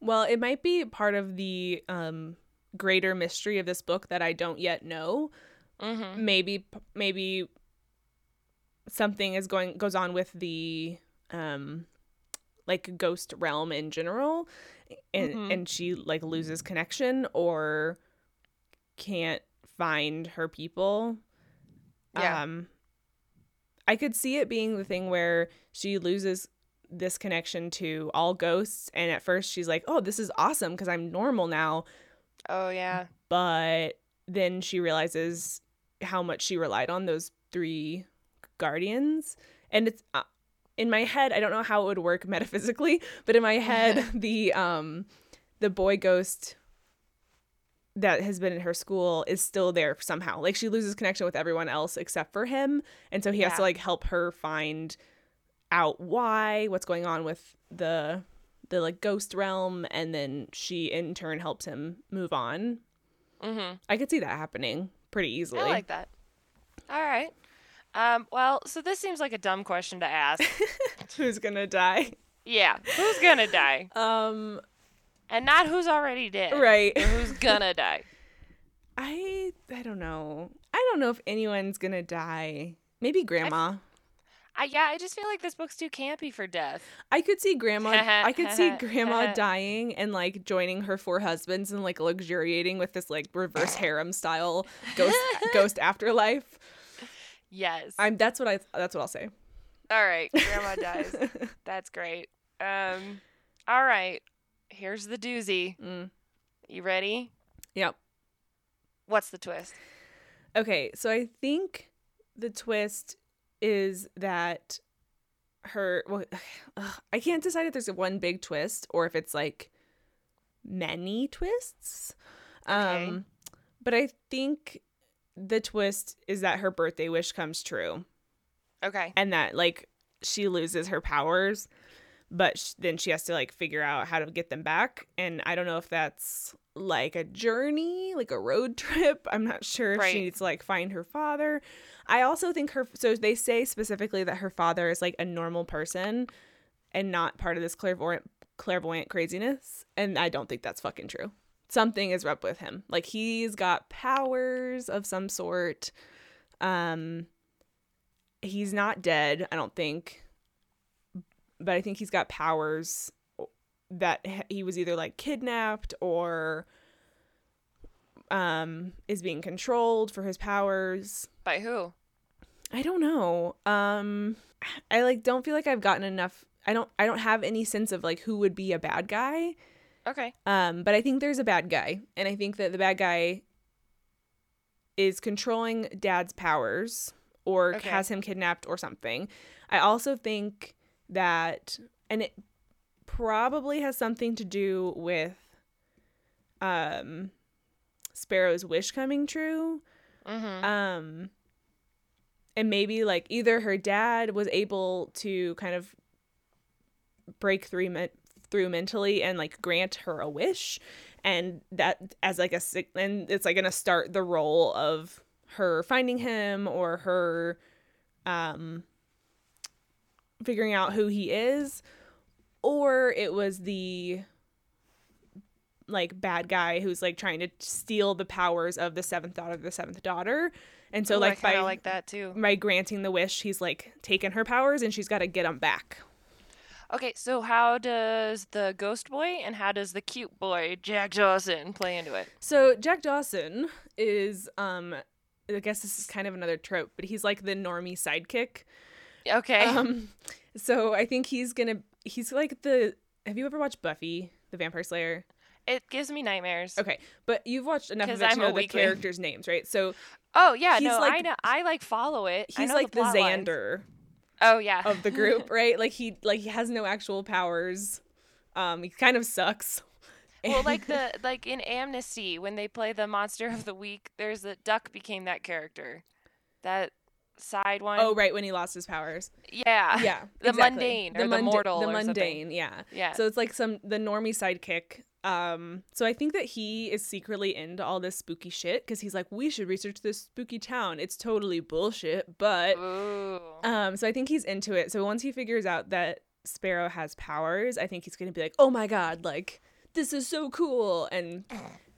Well, it might be part of the greater mystery of this book that I don't yet know. Mm-hmm. Maybe something is goes on with the like ghost realm in general, and mm-hmm. and she like loses connection or can't find her people. I could see it being the thing where she loses this connection to all ghosts, and at first she's like, oh, this is awesome because I'm normal now. Oh, yeah. But then she realizes how much she relied on those three guardians. And it's in my head, I don't know how it would work metaphysically, but in my head, the boy ghost that has been in her school is still there somehow. Like, she loses connection with everyone else except for him. And so he has to, like, help her find out why, what's going on with the like ghost realm, and then she in turn helps him move on. Mm-hmm. I could see that happening pretty easily. I like that. All right. Well, so this seems like a dumb question to ask. Who's gonna die? Yeah, who's gonna die? And not who's already dead. Right. Or who's gonna die? I don't know. I don't know if anyone's gonna die. Maybe Grandma. I just feel like this book's too campy for death. I could see Grandma. I could see Grandma dying and, like, joining her four husbands and, like, luxuriating with this, like, reverse harem style ghost afterlife. Yes. That's what I'll say. All right, Grandma dies. That's great. All right. Here's the doozy. You ready? Yep. What's the twist? Okay, so I think the twist is that I can't decide if there's one big twist or if it's, like, many twists. Okay. But I think the twist is that her birthday wish comes true. Okay. And that, like, she loses her powers, but then she has to, like, figure out how to get them back. And I don't know if that's, like, a journey, like a road trip. I'm not sure if she needs to, like, find her father. I also think so they say specifically that her father is, like, a normal person and not part of this clairvoyant craziness. And I don't think that's fucking true. Something is up with him. Like, he's got powers of some sort. He's not dead, I don't think. But I think he's got powers that he was either, like, kidnapped or is being controlled for his powers. By who? I don't know. I, like, don't feel like I've gotten enough. I don't have any sense of, like, who would be a bad guy. Okay. But I think there's a bad guy, and I think that the bad guy is controlling Dad's powers or has him kidnapped or something. I also think that, and it probably has something to do with Sparrow's wish coming true. Mm-hmm. And maybe, like, either her dad was able to kind of break through mentally and, like, grant her a wish, and that as, like, and it's, like, gonna start the role of her finding him or her figuring out who he is, or it was the, like, bad guy who's, like, trying to steal the powers of the seventh daughter of the seventh daughter. And so, like, I like that too. By granting the wish, he's, like, taken her powers and she's got to get them back. Okay, so how does the ghost boy and how does the cute boy, Jack Dawson, play into it? So Jack Dawson is, I guess this is kind of another trope, but he's, like, the normie sidekick. Okay. So I think he's like the, have you ever watched Buffy the Vampire Slayer? It gives me nightmares. Okay, but you've watched enough of it to know the characters' names, right? So. Oh, yeah, no, like, I know. I, like, follow it. He's, like, the Xander. Oh, yeah. Of the group, right? Like, he has no actual powers. He kind of sucks. Well, like in Amnesty, when they play the Monster of the Week, there's the duck became that character. That side one. Oh, right, when he lost his powers. Yeah. Yeah. The exactly. Mundane or the mortal. The or mundane, something. Yeah. Yeah. So it's like the normie sidekick. So I think that he is secretly into all this spooky shit because he's like, we should research this spooky town. It's totally bullshit, but ooh. So I think he's into it. So once he figures out that Sparrow has powers, I think he's gonna be like, oh my god, like, this is so cool. And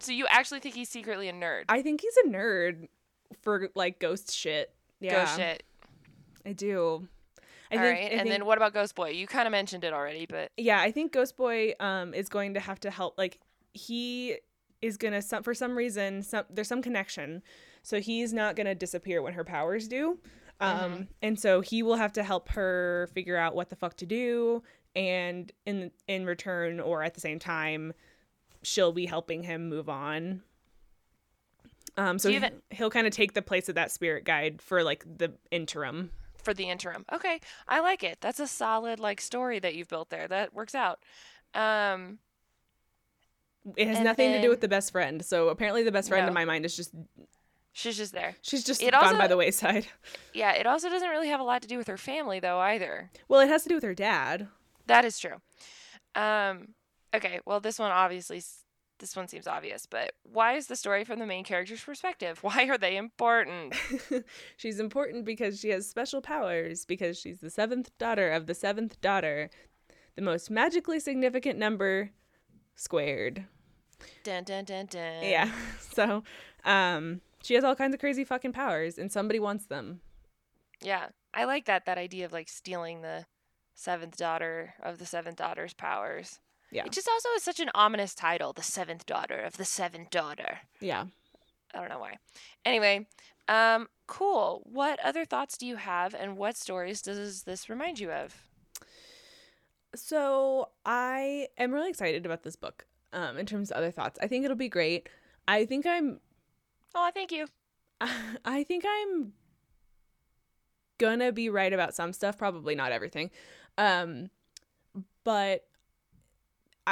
so you actually think he's secretly a nerd? I think he's a nerd for, like, ghost shit. Yeah. Ghost shit. I do. Then what about Ghost Boy? You kind of mentioned it already, but yeah, I think Ghost Boy is going to have to help. Like, he is gonna for some reason there's some connection, so he's not gonna disappear when her powers do. Mm-hmm. And so he will have to help her figure out what the fuck to do, and in return, or at the same time, she'll be helping him move on. So he'll kind of take the place of that spirit guide for like the interim. For the interim. Okay. I like it. That's a solid like story that you've built there. That works out. It has nothing to do with the best friend. So apparently the best friend in my mind is just... She's just there. She's just gone by the wayside. Yeah. It also doesn't really have a lot to do with her family though either. Well, it has to do with her dad. That is true. Okay. Well, this one seems obvious, but why is the story from the main character's perspective? Why are they important? She's important because she has special powers, because she's the seventh daughter of the seventh daughter, the most magically significant number squared. Dun, dun, dun, dun. Yeah. So she has all kinds of crazy fucking powers, and somebody wants them. Yeah. I like that idea of, like, stealing the seventh daughter of the seventh daughter's powers. Yeah. It just also is such an ominous title, The Seventh Daughter of the Seventh Daughter. Yeah. I don't know why. Anyway, cool. What other thoughts do you have, and what stories does this remind you of? So I am really excited about this book in terms of other thoughts. I think it'll be great. I think I'm... Oh, thank you. I think I'm gonna be right about some stuff, probably not everything. But...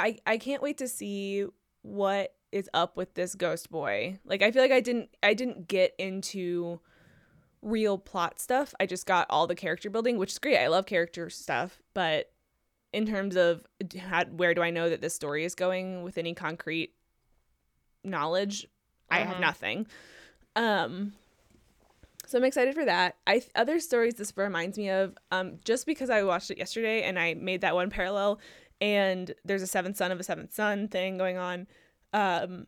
I can't wait to see what is up with this ghost boy. Like, I feel like I didn't get into real plot stuff. I just got all the character building, which is great. I love character stuff. But in terms of where do I know that this story is going with any concrete knowledge, I have nothing. So I'm excited for that. Other stories this reminds me of, just because I watched it yesterday and I made that one parallel. And there's a seventh son of a seventh son thing going on. The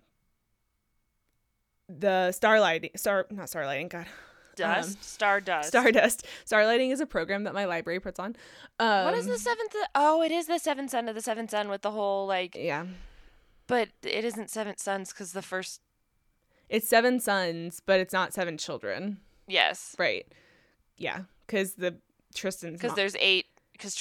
Stardust. Starlighting is a program that my library puts on. What is the seventh? Oh, it is the seventh son of the seventh son with the whole like. Yeah. But it isn't seven sons because the first. It's seven sons, but it's not seven children. Yes. Right. Yeah, because there's eight. Because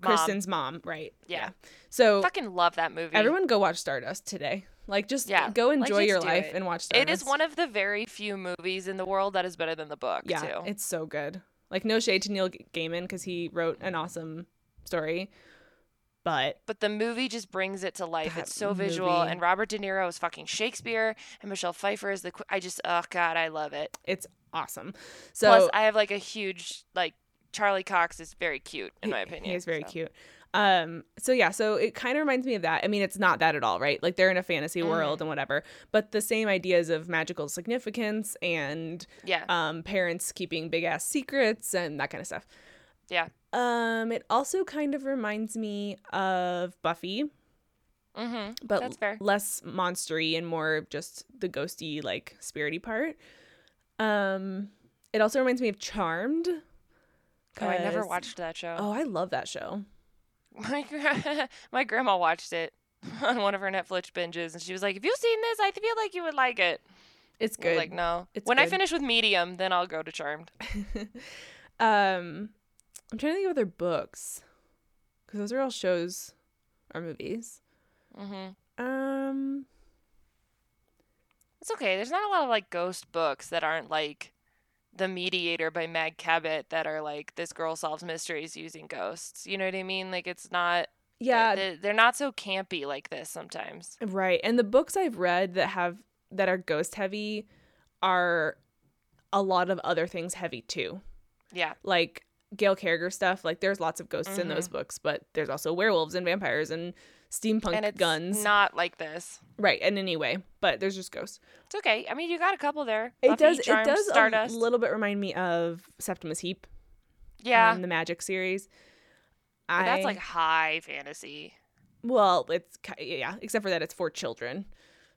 Kristen's mom, right? Yeah. So fucking love that movie. Everyone go watch Stardust today. Like, just go enjoy your life and watch Stardust. It is one of the very few movies in the world that is better than the book, too. Yeah, it's so good. Like, no shade to Neil Gaiman because he wrote an awesome story, but the movie just brings it to life. It's so visual, and Robert De Niro is fucking Shakespeare, and Michelle Pfeiffer is oh god, I love it. It's awesome. So plus, I have like a huge like. Charlie Cox is very cute, in my opinion. He is very cute. So it kind of reminds me of that. I mean, it's not that at all, right? Like, they're in a fantasy world and whatever, but the same ideas of magical significance and parents keeping big-ass secrets and that kind of stuff. Yeah. It also kind of reminds me of Buffy, but that's fair. Less monstery and more just the ghosty, like, spirity part. It also reminds me of Charmed. Oh, I never watched that show. Oh, I love that show. My grandma watched it on one of her Netflix binges, and she was like, "Have you seen this? I feel like you would like it." It's good. Like, no. When I finish with Medium, then I'll go to Charmed. I'm trying to think of other books, because those are all shows or movies. Mm-hmm. It's okay. There's not a lot of like ghost books that aren't like. The Mediator by Mag Cabot that are like, this girl solves mysteries using ghosts. You know what I mean? Like, it's not... Yeah. They're not so campy like this sometimes. Right. And the books I've read that are ghost heavy are a lot of other things heavy too. Yeah. Like Gail Carriger stuff. Like, there's lots of ghosts in those books, but there's also werewolves and vampires and steampunk and it's guns. Not like this. Right, in any way, but there's just ghosts. It's okay. I mean, you got a couple there. Buffy, Charmed, Stardust. A little bit remind me of Septimus Heap. Yeah. The Magic series. But that's like high fantasy. Well, it's except for that it's for children.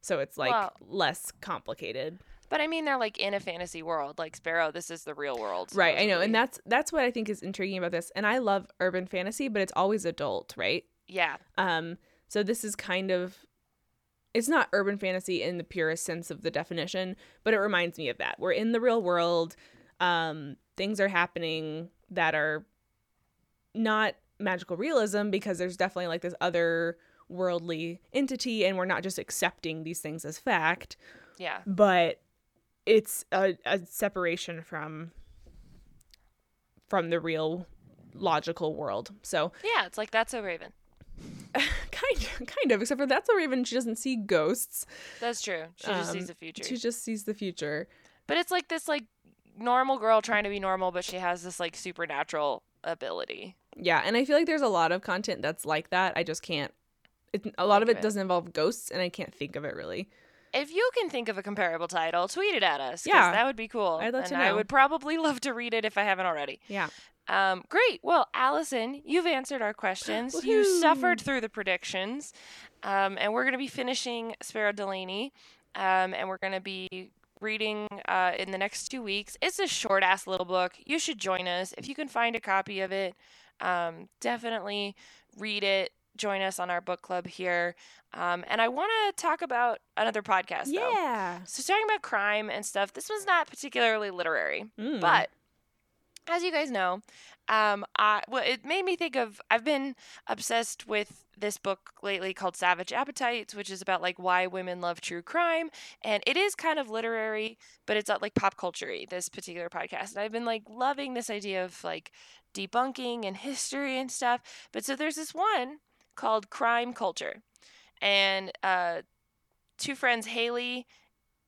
So it's like less complicated. But I mean, they're like in a fantasy world. Like Sparrow, this is the real world. So right, I know. And that's what I think is intriguing about this. And I love urban fantasy, but it's always adult, right? Yeah. So this is kind of, it's not urban fantasy in the purest sense of the definition, but it reminds me of that. We're in the real world. things are happening that are not magical realism, because there's definitely like this other worldly entity and we're not just accepting these things as fact. Yeah. But it's a separation from the real logical world. So yeah, it's like That's So Raven. kind of, except for That's So Raven, she doesn't see ghosts. That's true. She just sees the future. She just sees the future. But it's like this like normal girl trying to be normal, but she has this like supernatural ability. Yeah, and I feel like there's a lot of content that's like that. I just can't. A lot of it doesn't involve ghosts, and I can't think of it really. If you can think of a comparable title, tweet it at us. Yeah, that would be cool. I'd love to know. I would probably love to read it if I haven't already. Yeah. Great. Well, Allison, you've answered our questions. You suffered through the predictions, and we're going to be finishing Sparrow Delaney, and we're going to be reading in the next 2 weeks. It's a short-ass little book. You should join us. If you can find a copy of it, definitely read it. Join us on our book club here. And I want to talk about another podcast, though. Yeah. So talking about crime and stuff, this one's not particularly literary, but as you guys know, it made me think of, I've been obsessed with this book lately called Savage Appetites, which is about like why women love true crime. And it is kind of literary, but it's not like pop culture-y, this particular podcast. And I've been like loving this idea of like debunking and history and stuff. But so there's this one called Crime Culture. And two friends, Haley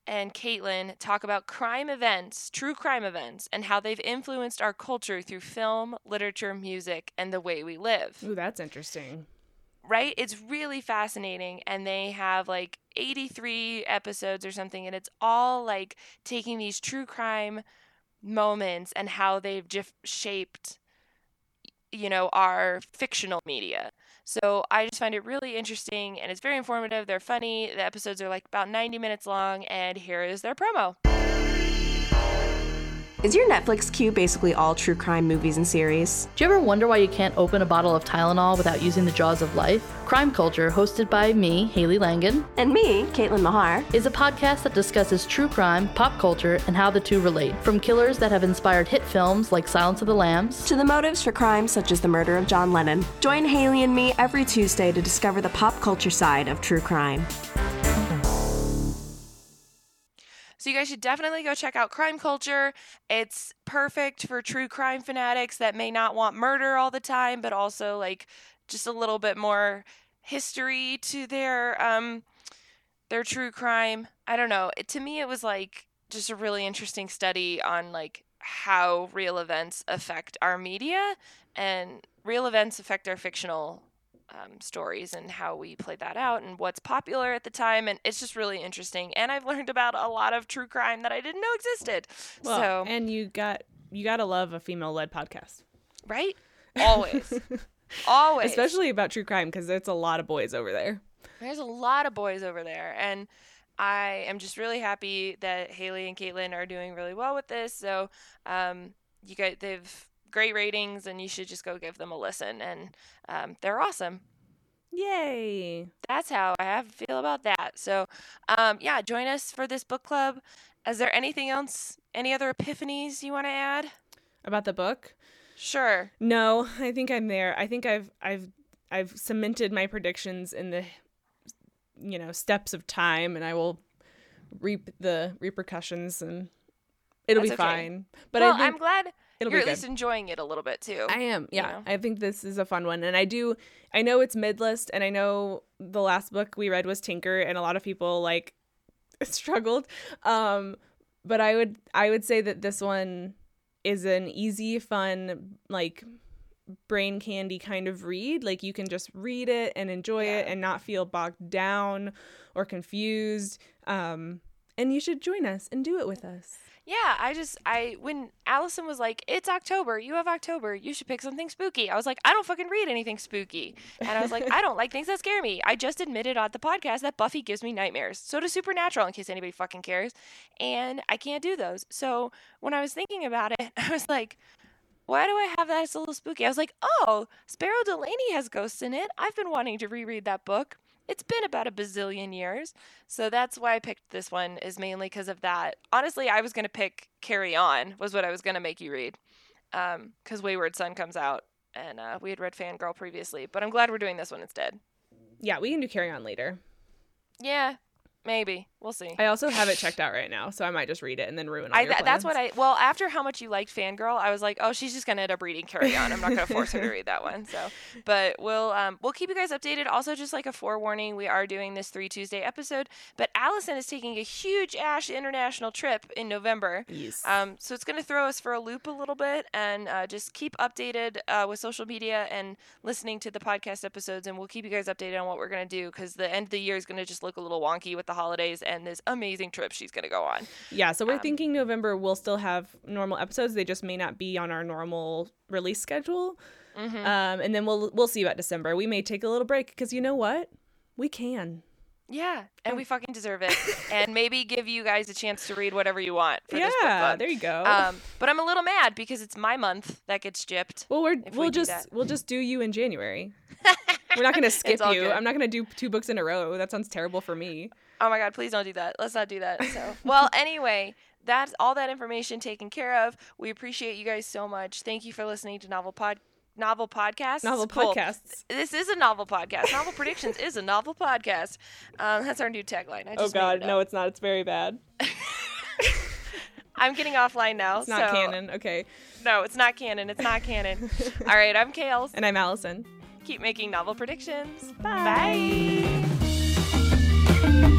and Caitlin, talk about crime events, true crime events, and how they've influenced our culture through film, literature, music, and the way we live. Ooh, that's interesting. Right? It's really fascinating. And they have like 83 episodes or something, and it's all like taking these true crime moments and how they've shaped, you know, our fictional media. So I just find it really interesting, and it's very informative. They're funny. The episodes are like about 90 minutes long, and here is their promo. Is your Netflix queue basically all true crime movies and series? Do you ever wonder why you can't open a bottle of Tylenol without using the jaws of life? Crime Culture, hosted by me, Haley Langan, and me, Caitlin Mahar, is a podcast that discusses true crime, pop culture, and how the two relate. From killers that have inspired hit films like Silence of the Lambs, to the motives for crimes such as the murder of John Lennon. Join Haley and me every Tuesday to discover the pop culture side of true crime. So you guys should definitely go check out Crime Culture. It's perfect for true crime fanatics that may not want murder all the time, but also like just a little bit more history to their true crime. I don't know. To me, it was like just a really interesting study on like how real events affect our media and real events affect our fictional stories and how we play that out and what's popular at the time. And it's just really interesting. And I've learned about a lot of true crime that I didn't know existed. Well, so and you gotta love a female-led podcast, right? Always. Always. Especially about true crime, because there's a lot of boys over there. There's a lot of boys over there. And I am just really happy that Haley and Caitlin are doing really well with this. So you guys, they've great ratings, and you should just go give them a listen. And they're awesome. Yay. That's how I feel about that. So yeah, join us for this book club. Is there anything else? Any other epiphanies you want to add? About the book? Sure. No, I think I'm there. I think I've cemented my predictions in the, you know, steps of time, and I will reap the repercussions, and it'll be fine. But well, I'm glad you're at least enjoying it a little bit too. I am. Yeah. You know? I think this is a fun one, and I know it's mid-list, and I know the last book we read was Tinker, and a lot of people like struggled. But I would say that this one is an easy, fun, like brain candy kind of read. Like you can just read it and enjoy it and not feel bogged down or confused. And you should join us and do it with us. Yeah, when Allison was like, it's October, you have October, you should pick something spooky. I was like, I don't fucking read anything spooky. And I was like, I don't like things that scare me. I just admitted on the podcast that Buffy gives me nightmares. So does Supernatural, in case anybody fucking cares. And I can't do those. So when I was thinking about it, I was like, why do I have that as a little spooky? I was like, oh, Sparrow Delaney has ghosts in it. I've been wanting to reread that book. it's been about a bazillion years. So that's why I picked this one, is mainly because of that. Honestly, I was going to pick Carry On, was what I was going to make you read, because Wayward Son comes out, and we had read Fangirl previously. But I'm glad we're doing this one instead. Yeah, we can do Carry On later. Yeah, maybe. We'll see. I also have it checked out right now, so I might just read it and then ruin all your plans. That's what I... Well, after how much you liked Fangirl, I was like, oh, she's just going to end up reading Carry On. I'm not going to force her to read that one. So, but we'll keep you guys updated. Also, just like a forewarning, we are doing this 3 Tuesday episode, but Allison is taking a huge ASH international trip in November. Yes. So it's going to throw us for a loop a little bit, and just keep updated with social media and listening to the podcast episodes, and we'll keep you guys updated on what we're going to do, because the end of the year is going to just look a little wonky with the holidays and this amazing trip she's going to go on. Yeah, so we're thinking November we'll still have normal episodes. They just may not be on our normal release schedule. Mm-hmm. And then we'll see about December. We may take a little break, because you know what? We can. Yeah, and we fucking deserve it. And maybe give you guys a chance to read whatever you want for this book club. There you go. But I'm a little mad because it's my month that gets gypped. Well, we'll just do you in January. We're not going to skip you. Good. I'm not going to do 2 books in a row. That sounds terrible for me. Oh my God, please don't do that. Let's not do that. So, well, anyway, that's all that information taken care of. We appreciate you guys so much. Thank you for listening to Novel Podcasts. This is a novel podcast. Novel Predictions is a novel podcast. That's our new tagline. I just no, it's not. It's very bad. I'm getting offline now. It's not canon. Okay. No, it's not canon. It's not canon. All right, I'm Kales. And I'm Allison. Keep making novel predictions. Bye. Bye.